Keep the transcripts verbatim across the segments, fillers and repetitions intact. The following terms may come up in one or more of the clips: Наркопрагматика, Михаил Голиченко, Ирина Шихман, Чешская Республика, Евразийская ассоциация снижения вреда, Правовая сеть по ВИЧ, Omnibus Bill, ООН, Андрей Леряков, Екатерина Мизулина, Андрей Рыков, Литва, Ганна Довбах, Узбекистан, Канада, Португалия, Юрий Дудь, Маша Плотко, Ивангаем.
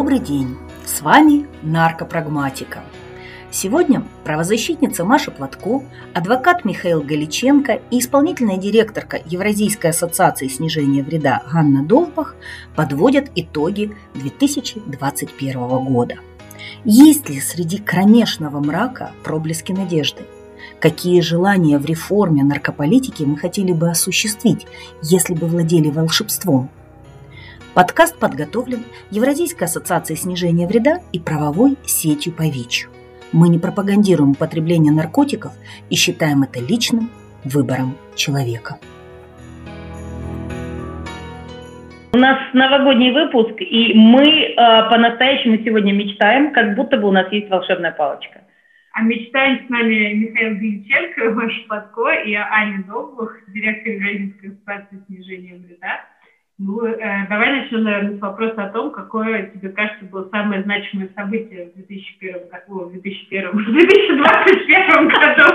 Добрый день! С вами Наркопрагматика. Сегодня правозащитница Маша Плотко, адвокат Михаил Голиченко и исполнительная директорка Евразийской ассоциации снижения вреда Ганна Довбах подводят итоги две тысячи двадцать первого года. Есть ли среди кромешного мрака проблески надежды? Какие желания в реформе наркополитики мы хотели бы осуществить, если бы владели волшебством? Подкаст подготовлен Евразийской ассоциацией снижения вреда и правовой сетью по ВИЧ. Мы не пропагандируем употребление наркотиков и считаем это личным выбором человека. У нас новогодний выпуск, и мы э, по-настоящему сегодня мечтаем, как будто бы у нас есть волшебная палочка. А мечтаем с нами Михаил Голиченко, Маша Плотко и Аня Довбах, директор Евразийской ассоциации снижения вреда. Ну, э, давай начнем, наверное, с вопроса о том, какое тебе кажется было самое значимое событие в две тысячи первом, о, две тысячи первом, две тысячи двадцать первом году.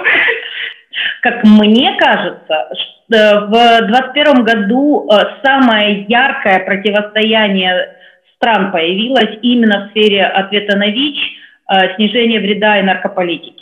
Как мне кажется, в двадцать первом году самое яркое противостояние стран появилось именно в сфере ответа на ВИЧ, снижения вреда и наркополитики.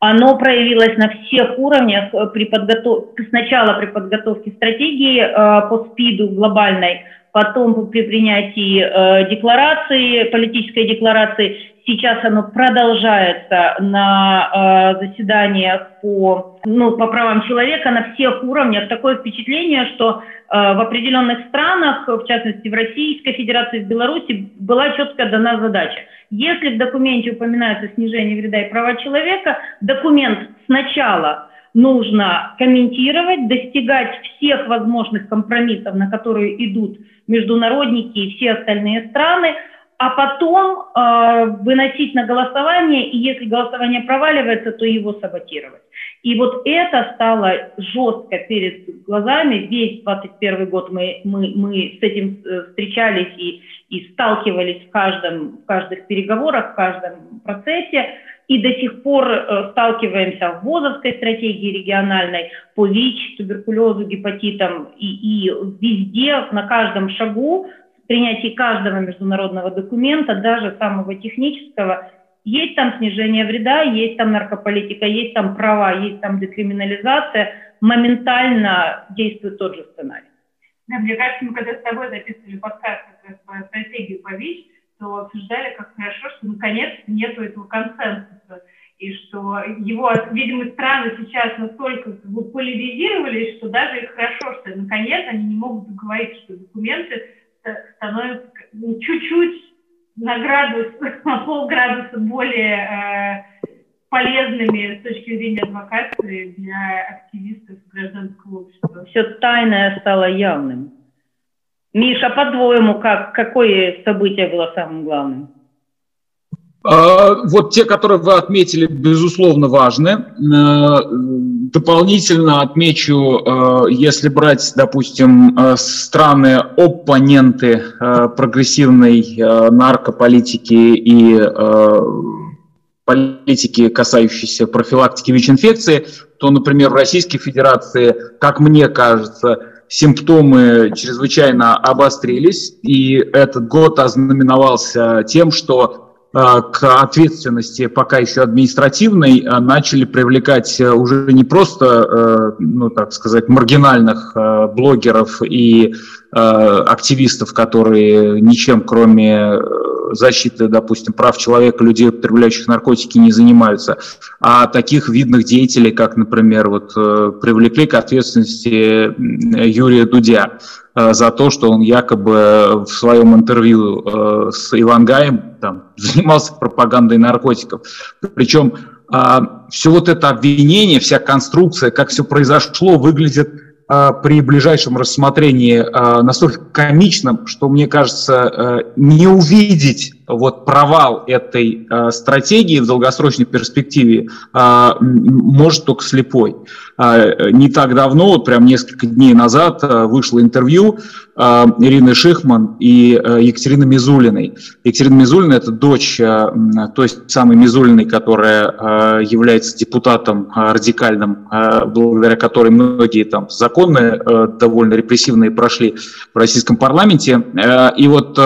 Оно проявилось на всех уровнях, при подготов... сначала при подготовке стратегии э, по СПИДу глобальной, потом при принятии э, декларации, политической декларации. Сейчас оно продолжается на э, заседаниях по, ну, по правам человека на всех уровнях. Такое впечатление, что э, в определенных странах, в частности в Российской Федерации, в Беларуси, была четко дана задача. Если в документе упоминается снижение вреда и права человека, документ сначала нужно комментировать, достигать всех возможных компромиссов, на которые идут международники и все остальные страны, а потом э, выносить на голосование, и если голосование проваливается, то его саботировать. И вот это стало жестко перед глазами. Весь двадцать первый год мы, мы, мы с этим встречались и, и сталкивались в, каждом, в каждых переговорах, в каждом процессе. И до сих пор э, сталкиваемся в вузовской стратегии региональной по ВИЧ, туберкулезу, гепатитам. И, и везде, на каждом шагу, в принятии каждого международного документа, даже самого технического, есть там снижение вреда, есть там наркополитика, есть там права, есть там декриминализация, моментально действует тот же сценарий. Да, мне кажется, мы когда с тобой записывали подкаст по стратегии по ВИЧ, то обсуждали, как хорошо, что наконец-то нету этого консенсуса, и что его, видимо, страны сейчас настолько поляризировались, что даже хорошо, что наконец они не могут договориться, что документы становится чуть-чуть на градус, на полградуса более э, полезными с точки зрения адвокации для активистов гражданского общества. Все тайное стало явным. Миша, по-твоему, как, какое событие было самым главным? Вот те, которые вы отметили, безусловно, важны. Дополнительно отмечу, если брать, допустим, страны-оппоненты прогрессивной наркополитики и политики, касающейся профилактики ВИЧ-инфекции, то, например, в Российской Федерации, как мне кажется, симптомы чрезвычайно обострились, и этот год ознаменовался тем, что к ответственности, пока еще административной, начали привлекать уже не просто, ну, так сказать, маргинальных блогеров и активистов, которые ничем, кроме защиты, допустим, прав человека, людей, употребляющих наркотики, не занимаются, а таких видных деятелей, как, например, вот привлекли к ответственности Юрия Дудя за то, что он якобы в своем интервью с Ивангаем там занимался пропагандой наркотиков. Причем все вот это обвинение, вся конструкция, как все произошло, выглядит при ближайшем рассмотрении настолько комичным, что, мне кажется, не увидеть вот провал этой стратегии в долгосрочной перспективе может только слепой. Не так давно, вот прям несколько дней назад, вышло интервью Ирины Шихман и Екатерины Мизулиной. Екатерина Мизулина – это дочь той самой Мизулиной, которая является депутатом радикальным, благодаря которой многие там законы довольно репрессивные прошли в российском парламенте. И вот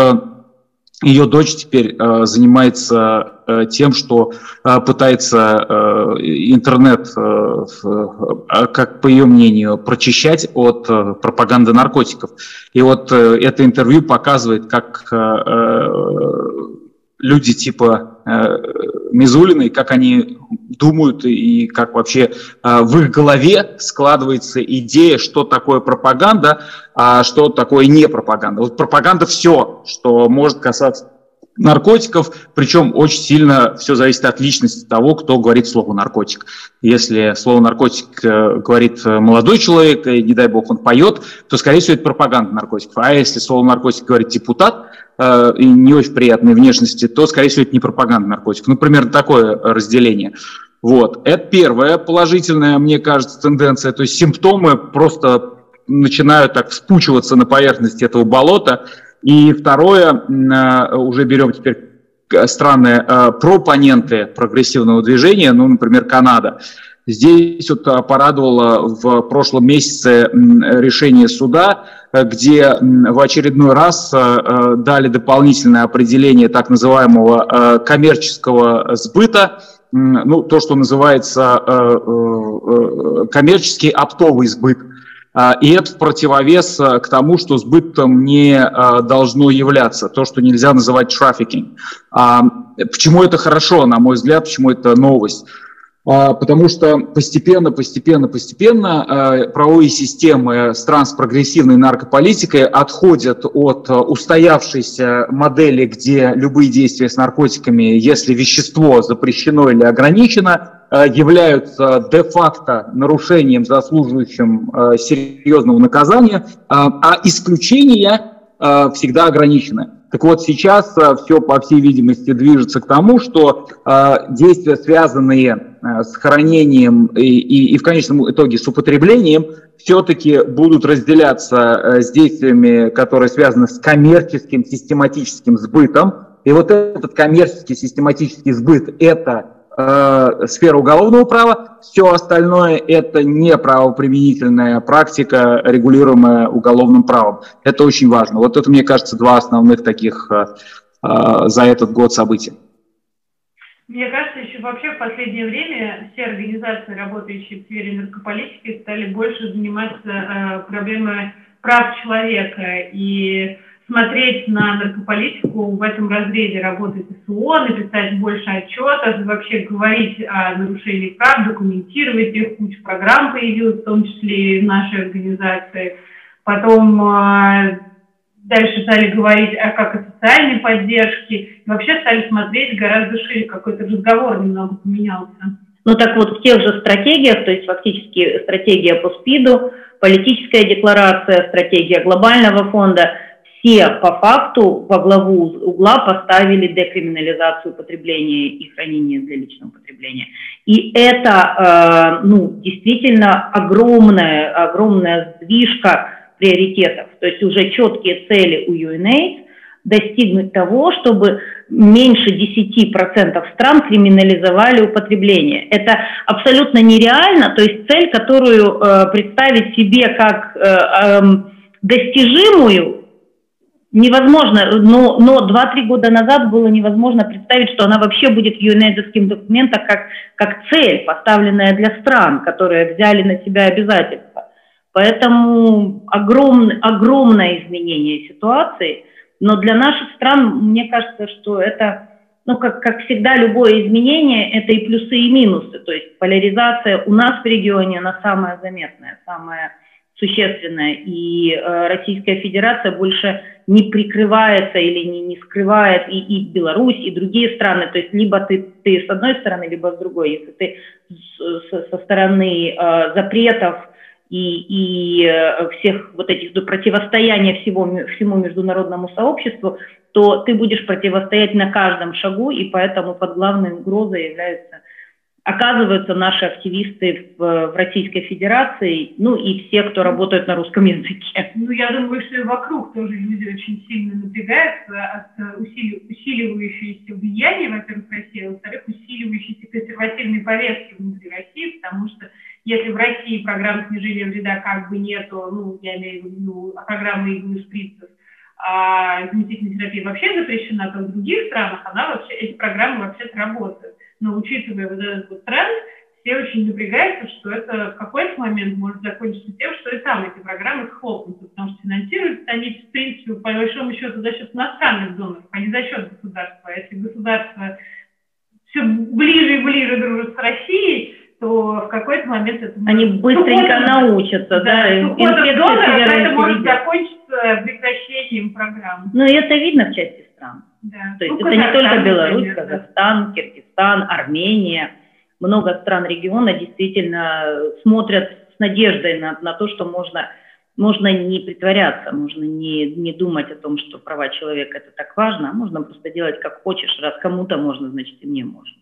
Ее дочь теперь э, занимается э, тем, что э, пытается э, интернет, э, в, э, как по ее мнению, прочищать от э, пропаганды наркотиков. И вот э, это интервью показывает, как э, э, люди типа э, Мизулиной, как они думают и как вообще э, в их голове складывается идея, что такое пропаганда, а что такое не пропаганда. Вот пропаганда — все, что может касаться наркотиков, причем очень сильно все зависит от личности того, кто говорит слово «наркотик». Если слово «наркотик» говорит молодой человек, и, не дай бог, он поет, то, скорее всего, это пропаганда наркотиков. А если слово «наркотик» говорит депутат э, и не очень приятной внешности, то, скорее всего, это не пропаганда наркотиков. Ну, примерно такое разделение. Вот. Это первая положительная, мне кажется, тенденция. То есть симптомы просто начинают так вспучиваться на поверхности этого болота. И второе, уже берем теперь страны пропоненты прогрессивного движения, ну, например, Канада. Здесь вот порадовало в прошлом месяце решение суда, где в очередной раз дали дополнительное определение так называемого коммерческого сбыта. Ну, то, что называется коммерческий оптовый сбыт. И это в противовес к тому, что сбытом не должно являться, то, что нельзя называть трафикинг. Почему это хорошо, на мой взгляд, почему это новость? Потому что постепенно, постепенно, постепенно правовые системы стран с прогрессивной наркополитикой отходят от устоявшейся модели, где любые действия с наркотиками, если вещество запрещено или ограничено, являются де-факто нарушением, заслуживающим серьезного наказания, а исключения всегда ограничены. Так вот, сейчас все, по всей видимости, движется к тому, что э, действия, связанные э, с хранением и, и, и в конечном итоге с употреблением, все-таки будут разделяться э, с действиями, которые связаны с коммерческим систематическим сбытом. И вот этот коммерческий систематический сбыт – это э, сфера уголовного права, все остальное – это неправоприменительная практика, регулируемая уголовным правом. Это очень важно. Вот это, мне кажется, два основных таких э, э, за этот год события. Мне кажется, еще вообще в последнее время все организации, работающие в сфере наркополитики, стали больше заниматься э, проблемой прав человека и смотреть на наркополитику в этом разрезе, работать с ООН, написать больше отчетов, вообще говорить о нарушении прав, документировать их, куча программ появилась, в том числе и в нашей организации. Потом э, дальше стали говорить о, как о социальной поддержке, и вообще стали смотреть гораздо шире, какой-то разговор немного поменялся. Ну так вот, в тех же стратегиях, то есть фактически стратегия по СПИДу, политическая декларация, стратегия глобального фонда, все по факту во главу угла поставили декриминализацию потребления и хранения для личного потребления. И это э, ну, действительно огромная, огромная сдвижка приоритетов. То есть уже четкие цели у ю эн эйдс достигнуть того, чтобы меньше десяти процентов стран криминализовали употребление. Это абсолютно нереально, то есть цель, которую э, представить себе как э, э, достижимую, невозможно, но, но два-три года назад было невозможно представить, что она вообще будет в ю эн эйдс-овских документах как, как цель, поставленная для стран, которые взяли на себя обязательства. Поэтому огром, огромное изменение ситуации, но для наших стран, мне кажется, что это, ну, как, как всегда, любое изменение, это и плюсы, и минусы. То есть поляризация у нас в регионе, она самая заметная, самая существенная, и э, Российская Федерация больше не прикрывается или не, не скрывает и, и Беларусь, и другие страны. То есть либо ты, ты с одной стороны, либо с другой. Если ты с, с, со стороны э, запретов и, и э, всех вот этих противостояния всего, всему международному сообществу, то ты будешь противостоять на каждом шагу, и поэтому под главной угрозой является... оказываются наши активисты в, в Российской Федерации, ну и все, кто работает на русском языке. Ну, я думаю, что и вокруг тоже люди очень сильно напрягаются от усили, усиливающегося влияния, во-первых, России, а во-вторых, усиливающейся консервативной повестки внутри России, потому что если в России программ снижения вреда как бы нету, ну, я имею в виду программы иглы шприцев, а генетическая терапия вообще запрещена, то в других странах она вообще, эти программы вообще работают. Но учитывая вот этот вот тренд, все очень напрягаются, что это в какой-то момент может закончиться тем, что и там эти программы схлопнутся, потому что финансируются они, в принципе, по большому счету за счет иностранных доноров, а не за счет государства. Если государство все ближе и ближе дружит с Россией, то в какой-то момент это... Они быстренько научатся, да, и это может закончиться прекращением программ. Ну, и это видно в части стран. Да. То есть это не только Беларусь, Казахстан, Киргизстан, Армения. Много стран региона действительно смотрят с надеждой на, на то, что можно, можно не притворяться, можно не, не думать о том, что права человека – это так важно, а можно просто делать как хочешь, раз кому-то можно, значит, и мне можно.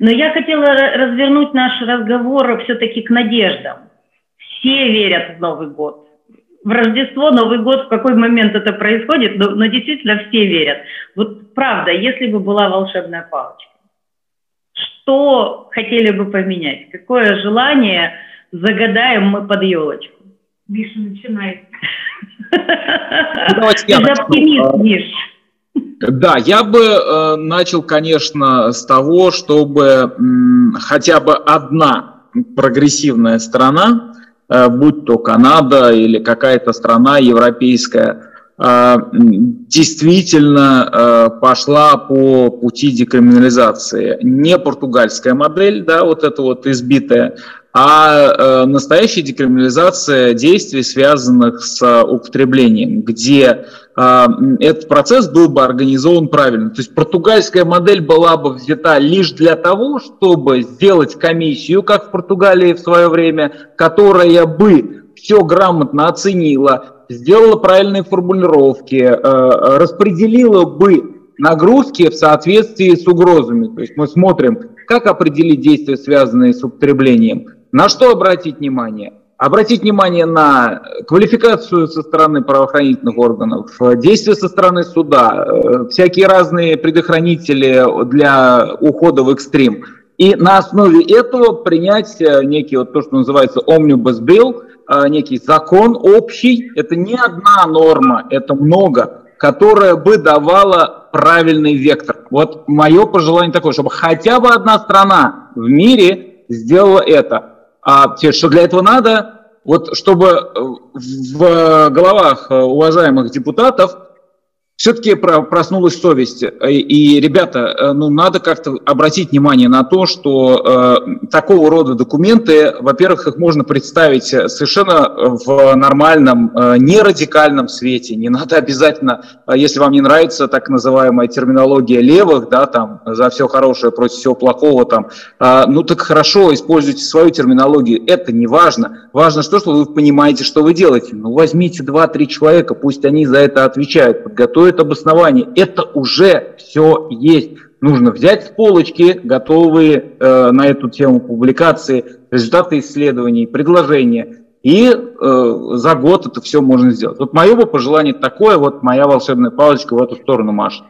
Но я хотела развернуть наш разговор все-таки к надеждам. Все верят в Новый год. В Рождество, Новый год, в какой момент это происходит, но, но действительно все верят. Вот правда, если бы была волшебная палочка, что хотели бы поменять? Какое желание загадаем мы под елочку? Миша, начинай. Ты оптимист, Миш. Да, я бы э, начал, конечно, с того, чтобы м, хотя бы одна прогрессивная страна, э, будь то Канада или какая-то страна европейская, э, действительно э, пошла по пути декриминализации. Не португальская модель, да, вот эта вот избитая, а э, настоящая декриминализация действий, связанных с э, употреблением, где э, этот процесс был бы организован правильно. То есть португальская модель была бы взята лишь для того, чтобы сделать комиссию, как в Португалии в свое время, которая бы все грамотно оценила, сделала правильные формулировки, э, распределила бы нагрузки в соответствии с угрозами. То есть мы смотрим, как определить действия, связанные с употреблением. На что обратить внимание? Обратить внимание на квалификацию со стороны правоохранительных органов, действия со стороны суда, всякие разные предохранители для ухода в экстрим. И на основе этого принять некий, вот то, что называется Omnibus Bill, некий закон общий. Это не одна норма, это много, которая бы давала правильный вектор. Вот мое пожелание такое, чтобы хотя бы одна страна в мире сделала это. А что для этого надо? Вот чтобы в головах уважаемых депутатов все-таки проснулась совесть. И, ребята, ну надо как-то обратить внимание на то, что э, такого рода документы, во-первых, их можно представить совершенно в нормальном, э, не радикальном свете. Не надо обязательно, если вам не нравится так называемая терминология левых, да, там, за все хорошее против всего плохого, там, э, ну так хорошо, используйте свою терминологию, это не важно. Важно, что, что вы понимаете, что вы делаете. Ну возьмите два-три человека, пусть они за это отвечают, подготовьте это обоснование, это уже все есть. Нужно взять с полочки готовые э, на эту тему публикации, результаты исследований, предложения, и э, за год это все можно сделать. Вот мое бы пожелание такое, вот моя волшебная палочка в эту сторону, Маша.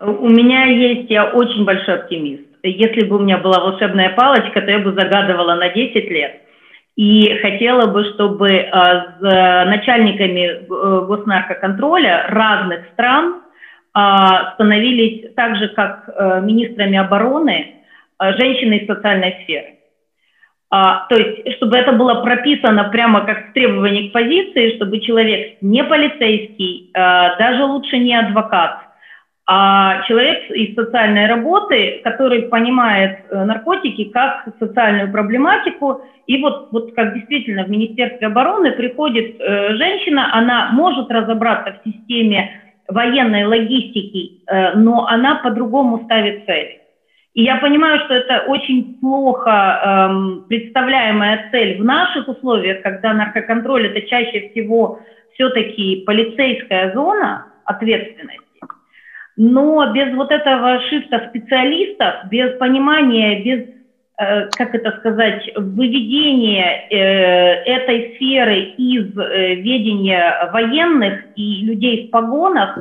У меня есть, я очень большой оптимист. Если бы у меня была волшебная палочка, то я бы загадывала на десять лет. И хотела бы, чтобы с начальниками госнаркоконтроля разных стран становились так же, как министрами обороны, женщины из социальной сферы. То есть, чтобы это было прописано прямо как требование к позиции, чтобы человек не полицейский, даже лучше не адвокат, а человек из социальной работы, который понимает наркотики как социальную проблематику. И вот, вот как действительно в Министерстве обороны приходит э, женщина, она может разобраться в системе военной логистики, э, но она по-другому ставит цель. И я понимаю, что это очень плохо э, представляемая цель в наших условиях, когда наркоконтроль – это чаще всего все-таки полицейская зона ответственности. Но без вот этого шифта специалистов, без понимания, без, э, как это сказать, выведения э, этой сферы из э, ведения военных и людей в погонах, э,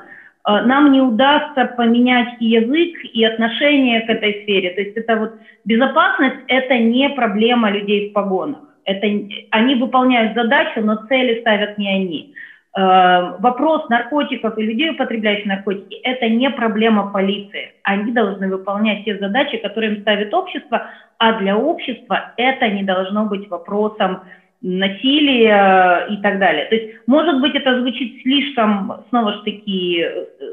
нам не удастся поменять и язык, и отношение к этой сфере. То есть это вот безопасность – это не проблема людей в погонах. Это, они выполняют задачу, но цели ставят не они. Вопрос наркотиков и людей, употребляющих наркотики, это не проблема полиции. Они должны выполнять те задачи, которые им ставит общество, а для общества это не должно быть вопросом насилия и так далее. То есть, может быть, это звучит слишком, снова же таки,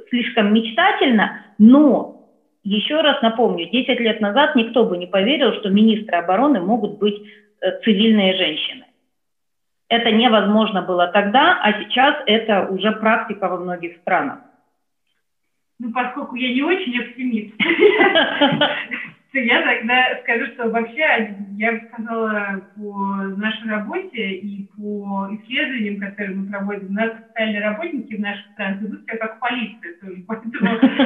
слишком мечтательно, но, еще раз напомню, десять лет назад никто бы не поверил, что министры обороны могут быть цивильные женщины. Это невозможно было тогда, а сейчас это уже практика во многих странах. Ну, поскольку я не очень оптимист, то я тогда скажу, что вообще, я бы сказала, по нашей работе и по исследованиям, которые мы проводим, у нас социальные работники в наших странах идут все как полиция. Поэтому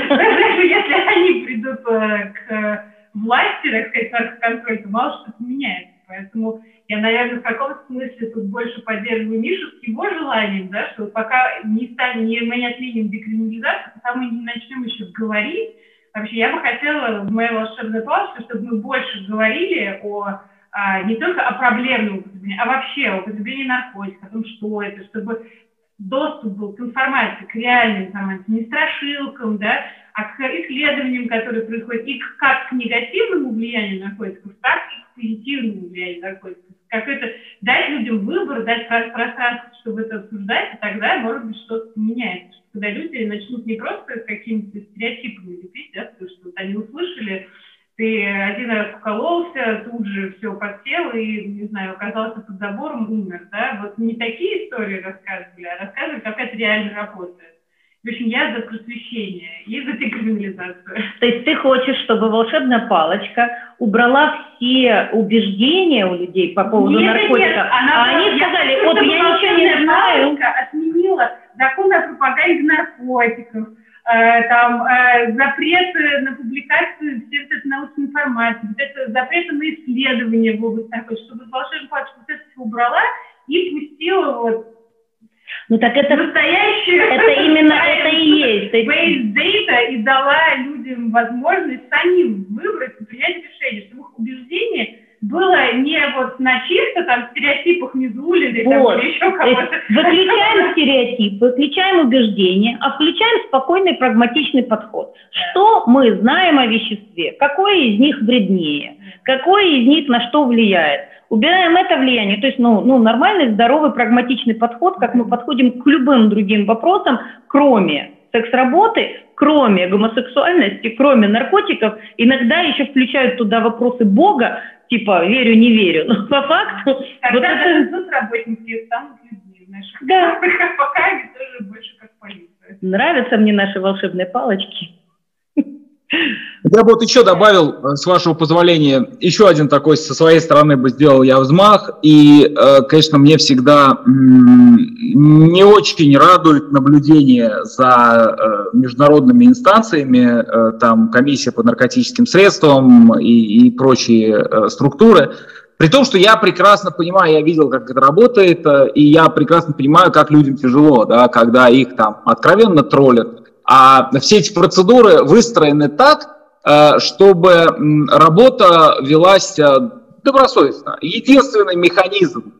даже если они придут к власти, так сказать, наркоконтроль, то мало что поменяется. Поэтому я, наверное, в каком-то смысле тут больше поддерживаю Мишу с его желанием, да, что пока не станем, не, мы не отменим декриминализацию, пока мы не начнем еще говорить. Вообще, я бы хотела, в моей волшебной палочке, чтобы мы больше говорили о, а, не только о проблемном употреблении, а вообще о употреблении наркотиков, о том, что это, чтобы доступ был к информации, к реальной информации, не страшилкам, да, а к исследованиям, которые происходят, и к, как к негативному влиянию наркотиков, так и к позитивному влиянию наркотиков. Какой-то дать людям выбор, дать пространство, чтобы это обсуждать, и тогда, может быть, что-то поменяется. Когда люди начнут не просто с какими-то стереотипами лепить, да, потому что вот они услышали, ты один раз укололся, тут же все подсел и, не знаю, оказался под забором, умер, да. Вот не такие истории рассказывали, а рассказывали, как это реально работает. В общем, я за просвещение и за декриминализацию. То есть ты хочешь, чтобы волшебная палочка убрала все убеждения у людей по поводу нет, наркотиков? Нет, она, а они сказали, вот я, я ничего не знаю. Отменила закон о пропаганде наркотиков, э, там, э, запреты на публикацию всех этой научной информации, запреты на исследования в области наркотиков, чтобы волшебная палочка вот это все убрала и пустила вот... Ну так это, это именно это и есть. Бейс-дейта и дала людям возможность самим выбрать и принять решение, чтобы их убеждение было не вот на чисто там стереотипах Мизулиной вот. Или еще кого-то. Выключаем стереотип, выключаем убеждения, а включаем спокойный прагматичный подход. Что мы знаем о веществе, какое из них вреднее, какое из них на что влияет. Убираем это влияние, то есть ну, ну, нормальный, здоровый, прагматичный подход, как мы подходим к любым другим вопросам, кроме секс-работы, кроме гомосексуальности, кроме наркотиков, иногда еще включают туда вопросы Бога, типа верю, не верю, но по факту... Тогда вот даже тут работники станут людьми в наших да. Пока они тоже больше как полиция. Нравятся мне наши волшебные палочки. Я бы вот еще добавил, с вашего позволения, еще один такой, со своей стороны бы сделал я взмах, и, конечно, мне всегда не очень радует наблюдение за международными инстанциями, там комиссия по наркотическим средствам и, и прочие структуры, при том, что я прекрасно понимаю, я видел, как это работает, и я прекрасно понимаю, как людям тяжело, да, когда их там откровенно троллят. А все эти процедуры выстроены так, чтобы работа велась добросовестно. Единственный механизм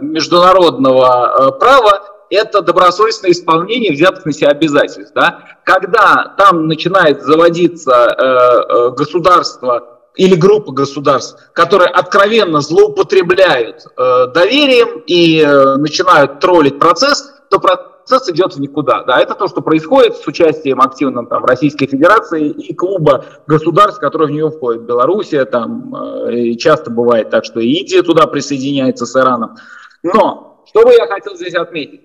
международного права – это добросовестное исполнение взятых на себя обязательств. Да? Когда там начинает заводиться государство или группа государств, которые откровенно злоупотребляют доверием и начинают троллить процесс, то процесс... процесс идет в никуда. Да, это то, что происходит с участием активным там, Российской Федерации и клуба государств, которые в нее входят. Белоруссия, там, э, часто бывает так, что и Индия туда присоединяется с Ираном. Но, что бы я хотел здесь отметить?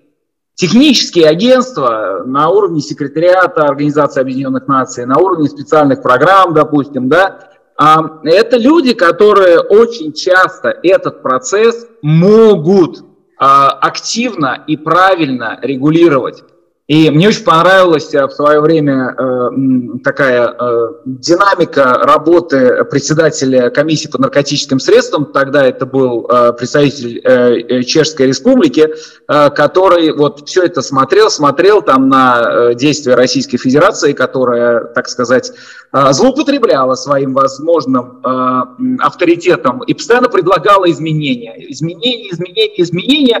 Технические агентства на уровне секретариата Организации Объединенных Наций, на уровне специальных программ, допустим, да, э, это люди, которые очень часто этот процесс могут активно и правильно регулировать. И мне очень понравилась в свое время такая динамика работы председателя комиссии по наркотическим средствам, тогда это был представитель Чешской Республики, который вот все это смотрел, смотрел там на действия Российской Федерации, которая, так сказать, злоупотребляла своим возможным авторитетом и постоянно предлагала изменения. Изменения, изменения, изменения.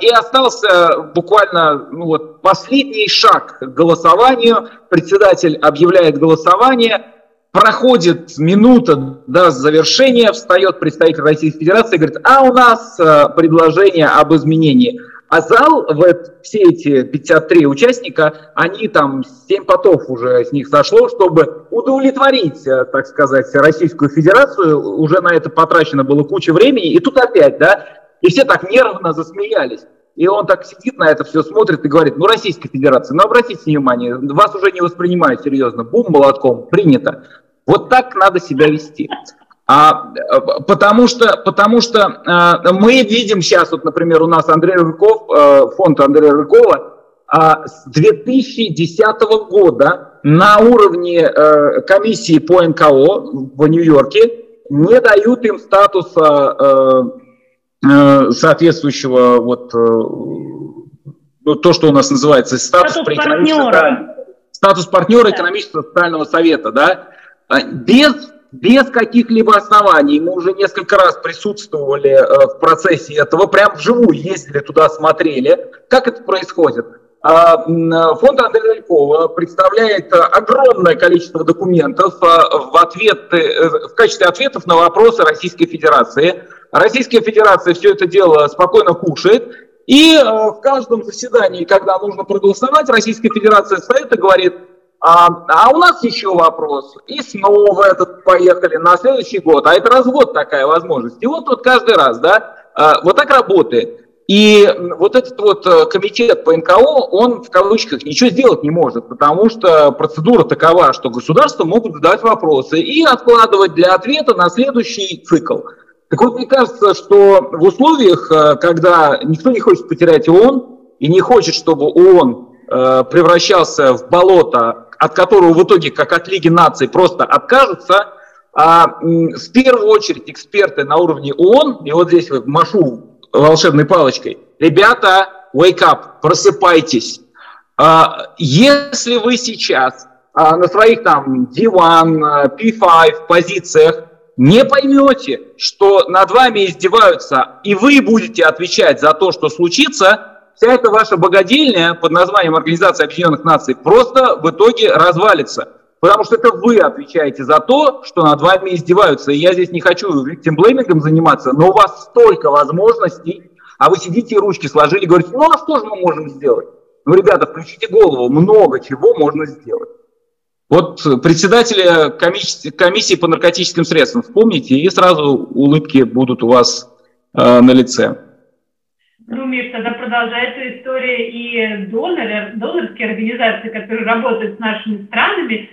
И остался буквально ну вот, последний шаг к голосованию. Председатель объявляет голосование. Проходит минута до завершения, встает представитель Российской Федерации и говорит: а у нас предложение об изменении. А зал, вот, все эти пятьдесят три участника, они там семь потов уже с них сошло, чтобы удовлетворить, так сказать, Российскую Федерацию. Уже на это потрачено было куча времени. И тут опять, да, и все так нервно засмеялись. И он так сидит на это все, смотрит и говорит: ну, Российская Федерация, ну, обратите внимание, вас уже не воспринимают серьезно. Бум, молотком, принято. Вот так надо себя вести. А, потому что, потому что а, мы видим сейчас, вот, например, у нас Андрей Рыков, а, фонд Андрея Рыкова, а, с две тысячи десятого года на уровне а, комиссии по эн ка о в Нью-Йорке не дают им статуса а, соответствующего, вот, то, что у нас называется статус, статус партнера, да, статус партнера да. Экономического социального совета, да, без Без каких-либо оснований. Мы уже несколько раз присутствовали э, в процессе этого, прям вживую ездили туда, смотрели, как это происходит. Э, фонд Андрея Лерякова представляет огромное количество документов э, в, ответы, э, в качестве ответов на вопросы Российской Федерации. Российская Федерация все это дело спокойно кушает. И э, в каждом заседании, когда нужно проголосовать, Российская Федерация встает и говорит: А, а у нас еще вопрос, и снова этот поехали на следующий год, а это раз в год такая возможность. И вот тут вот каждый раз, да, вот так работает. И вот этот вот комитет по эн ка о, он в кавычках ничего сделать не может, потому что процедура такова, что государства могут задать вопросы и откладывать для ответа на следующий цикл. Так вот, мне кажется, что в условиях, когда никто не хочет потерять ООН и не хочет, чтобы ООН превращался в болото, от которого в итоге, как от Лиги наций, просто откажутся, а в первую очередь эксперты на уровне ООН, и вот здесь вот машу волшебной палочкой: ребята, wake up, просыпайтесь. Если вы сейчас на своих там ди один, пи пять позициях не поймете, что над вами издеваются, и вы будете отвечать за то, что случится, вся эта ваша богадельня под названием Организация Объединенных Наций просто в итоге развалится. Потому что это вы отвечаете за то, что над вами издеваются. И я здесь не хочу виктимблеймингом заниматься, но у вас столько возможностей, а вы сидите и ручки сложили и говорите: ну а что же мы можем сделать? Ну, ребята, включите голову, много чего можно сделать. Вот председателя комиссии, комиссии по наркотическим средствам вспомните, и сразу улыбки будут у вас э, на лице. Ну, Миш, тогда продолжается история и доноры, донорские организации, которые работают с нашими странами,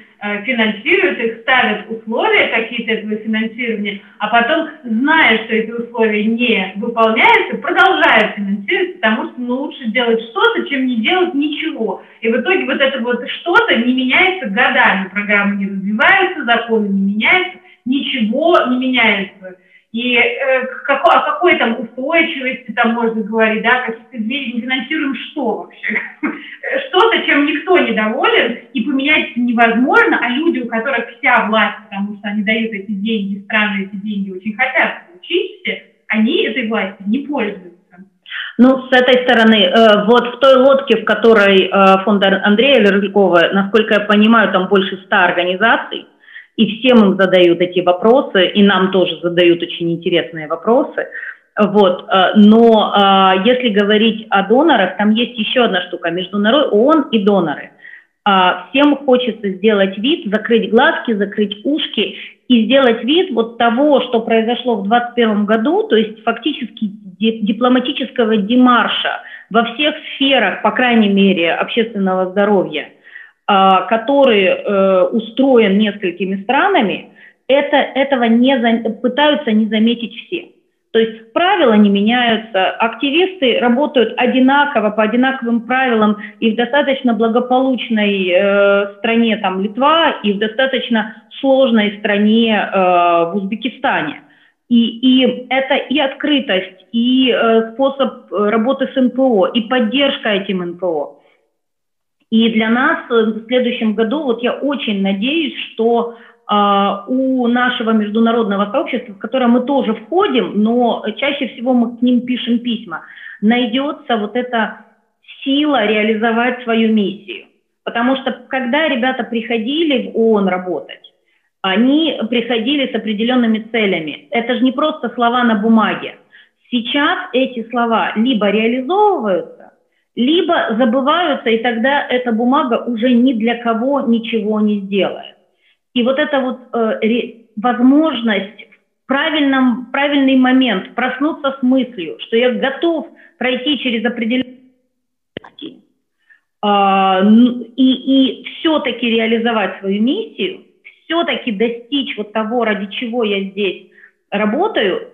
финансируют их, ставят условия какие-то этого финансирования, а потом, зная, что эти условия не выполняются, продолжают финансировать, потому что ну, лучше делать что-то, чем не делать ничего. И в итоге вот это вот что-то не меняется годами, программы не развиваются, законы не меняются, ничего не меняется. И э, как, о какой там устойчивости там можно говорить, да, какие-то двери, не финансируем что вообще? Что-то, чем никто не доволен, и поменять невозможно, а люди, у которых вся власть, потому что они дают эти деньги, страны эти деньги очень хотят получить, они этой властью не пользуются. Ну, с этой стороны, вот в той лодке, в которой фонд Андрея Лерякова, насколько я понимаю, там больше ста организаций, и всем им задают эти вопросы, и нам тоже задают очень интересные вопросы. Вот. Но если говорить о донорах, там есть еще одна штука: международный ООН и доноры. Всем хочется сделать вид, закрыть глазки, закрыть ушки и сделать вид вот того, что произошло в двадцать первом году, то есть фактически дипломатического демарша во всех сферах, по крайней мере, общественного здоровья, который э, устроен несколькими странами, это, этого не за, пытаются не заметить все. То есть правила не меняются, активисты работают одинаково, по одинаковым правилам и в достаточно благополучной э, стране, там Литва, и в достаточно сложной стране э, в Узбекистане. И, и это и открытость, и э, способ работы с эн пэ о, и поддержка этим эн пэ о. И для нас в следующем году, вот я очень надеюсь, что у нашего международного сообщества, в которое мы тоже входим, но чаще всего мы к ним пишем письма, найдется вот эта сила реализовать свою миссию. Потому что когда ребята приходили в ООН работать, они приходили с определенными целями. Это же не просто слова на бумаге. Сейчас эти слова либо реализовываются, либо забываются, и тогда эта бумага уже ни для кого ничего не сделает. И вот эта вот э, возможность в правильном, правильный момент проснуться с мыслью, что я готов пройти через определенные э, и, и все-таки реализовать свою миссию, все-таки достичь вот того, ради чего я здесь работаю,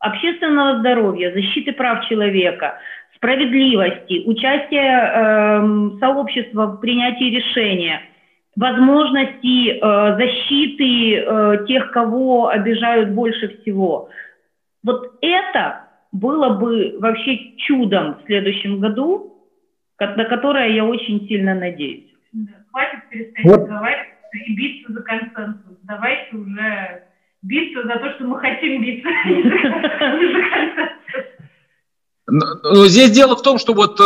общественного здоровья, защиты прав человека, справедливости, участия э, сообщества в принятии решения, возможности э, защиты э, тех, кого обижают больше всего. Вот это было бы вообще чудом в следующем году, на которое я очень сильно надеюсь. Да, хватит перестать вот. Говорить и биться за консенсус. Давайте уже биться за то, что мы хотим биться. Но здесь дело в том, что вот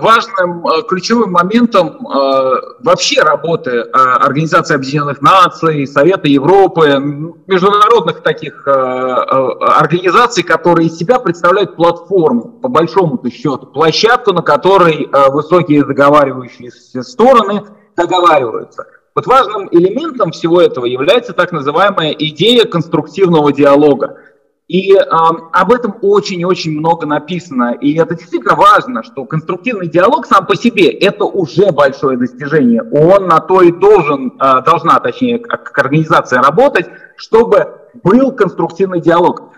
важным ключевым моментом вообще работы Организации Объединенных Наций, Совета Европы, международных таких организаций, которые из себя представляют платформу, по большому-то счету, площадку, на которой высокие договаривающиеся стороны договариваются. Вот важным элементом всего этого является так называемая идея конструктивного диалога. И э, об этом очень и очень много написано. И это действительно важно, что конструктивный диалог сам по себе – это уже большое достижение. Он на то и должен, э, должна, точнее, как организация работать, чтобы был конструктивный диалог.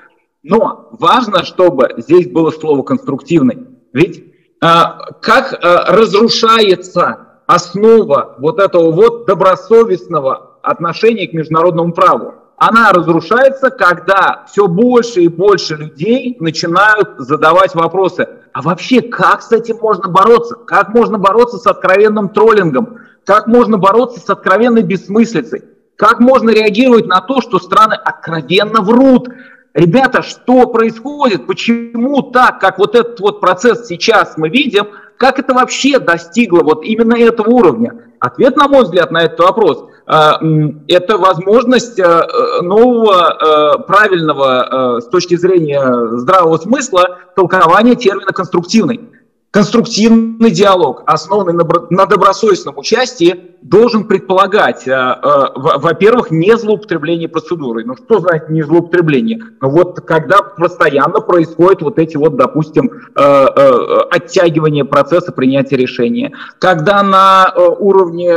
Но важно, чтобы здесь было слово «конструктивный». Ведь э, как э, разрушается основа вот этого вот добросовестного отношения к международному праву? Она разрушается, когда все больше и больше людей начинают задавать вопросы. А вообще, как с этим можно бороться? Как можно бороться с откровенным троллингом? Как можно бороться с откровенной бессмыслицей? Как можно реагировать на то, что страны откровенно врут? Ребята, что происходит? Почему так, как вот этот вот процесс сейчас мы видим, как это вообще достигло вот именно этого уровня? Ответ, на мой взгляд, на этот вопрос – это возможность нового, правильного, с точки зрения здравого смысла, толкования термина «конструктивный». Конструктивный диалог, основанный на добросовестном участии, должен предполагать, во-первых, не злоупотребление процедурой. Ну что значит не злоупотребление? Ну вот когда постоянно происходят вот эти вот, допустим, оттягивания процесса принятия решения, когда на уровне,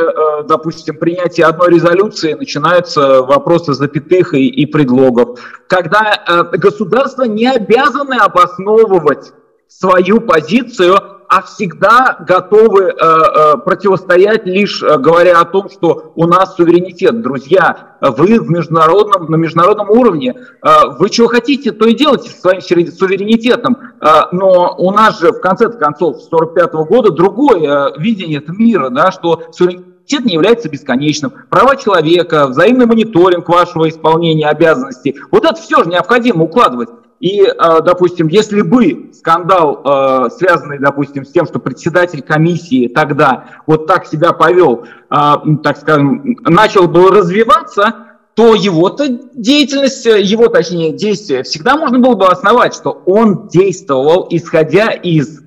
допустим, принятия одной резолюции начинаются вопросы запятых и, и предлогов, когда государства не обязаны обосновывать свою позицию, а всегда готовы э, э, противостоять, лишь э, говоря о том, что у нас суверенитет. Друзья, вы в международном, на международном уровне, э, вы чего хотите, то и делайте со своим суверенитетом. Э, но у нас же в конце концов с сорок пятого года другое э, видение этого мира, да, что суверенитет не является бесконечным. Права человека, взаимный мониторинг вашего исполнения обязанностей, вот это все же необходимо укладывать. И, допустим, если бы скандал, связанный, допустим, с тем, что председатель комиссии тогда вот так себя повел, так скажем, начал бы развиваться, то его-то деятельность, его, точнее, действия всегда можно было бы основать, что он действовал, исходя из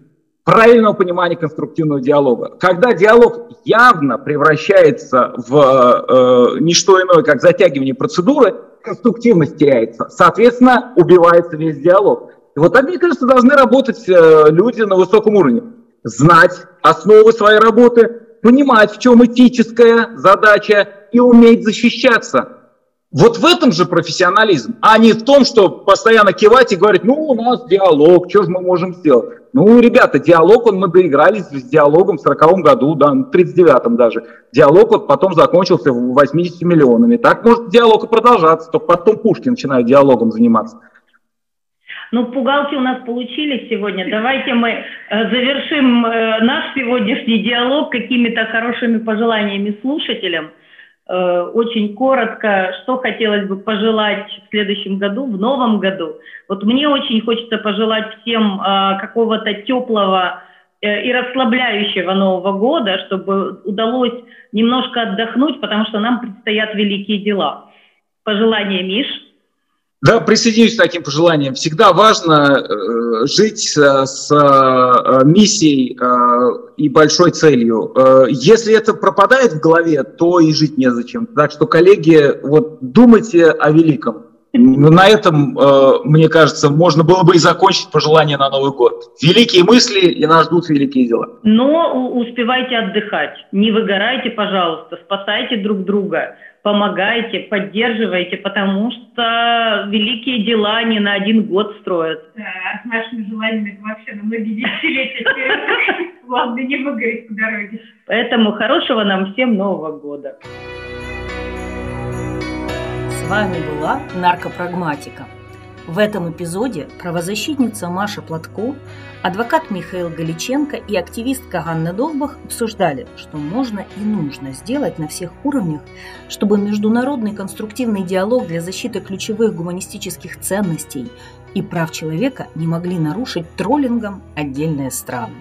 правильного понимания конструктивного диалога. Когда диалог явно превращается в э, не что иное, как затягивание процедуры, конструктивность теряется. Соответственно, убивается весь диалог. И вот так, мне кажется, должны работать э, люди на высоком уровне. Знать основы своей работы, понимать, в чем этическая задача, и уметь защищаться. Вот в этом же профессионализм, а не в том, что постоянно кивать и говорить, ну, у нас диалог, что же мы можем сделать? Ну, ребята, диалог, он, мы доигрались с диалогом в сороковом году, да, в тридцать девятом даже. Диалог вот потом закончился восьмидесятью миллионами. Так может диалог и продолжаться, только потом пушки начинают диалогом заниматься. Ну, пугалки у нас получились сегодня. Давайте мы завершим наш сегодняшний диалог какими-то хорошими пожеланиями слушателям. Очень коротко, что хотелось бы пожелать в следующем году, в новом году. Вот мне очень хочется пожелать всем какого-то теплого и расслабляющего Нового года, чтобы удалось немножко отдохнуть, потому что нам предстоят великие дела. Пожелания, Миш? Да, присоединюсь к таким пожеланиям. Всегда важно жить с миссией и большой целью. Если это пропадает в голове, то и жить незачем. Так что, коллеги, вот думайте о великом. На этом, мне кажется, можно было бы и закончить пожелания на Новый год. Великие мысли, и нас ждут великие дела. Но успевайте отдыхать, не выгорайте, пожалуйста, спасайте друг друга, помогайте, поддерживайте, потому что великие дела не на один год строят. Да, с нашими желаниями вообще на многие десятилетия вперед. Ладно, не выгореть по дороге. Поэтому хорошего нам всем Нового года. С вами была «Наркопрагматика». В этом эпизоде правозащитница Маша Плотко, адвокат Михаил Голиченко и активистка Ганна Довбах обсуждали, что можно и нужно сделать на всех уровнях, чтобы международный конструктивный диалог для защиты ключевых гуманистических ценностей и прав человека не могли нарушить троллингом отдельные страны.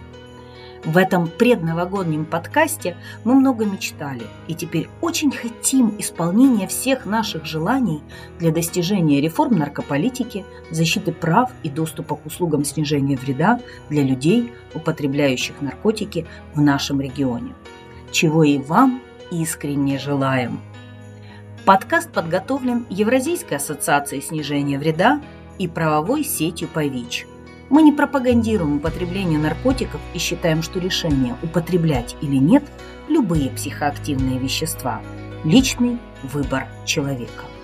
В этом предновогоднем подкасте мы много мечтали и теперь очень хотим исполнения всех наших желаний для достижения реформ наркополитики, защиты прав и доступа к услугам снижения вреда для людей, употребляющих наркотики в нашем регионе. Чего и вам искренне желаем. Подкаст подготовлен Евразийской ассоциацией снижения вреда и правовой сетью по ВИЧ. Мы не пропагандируем употребление наркотиков и считаем, что решение, употреблять или нет любые психоактивные вещества – личный выбор человека.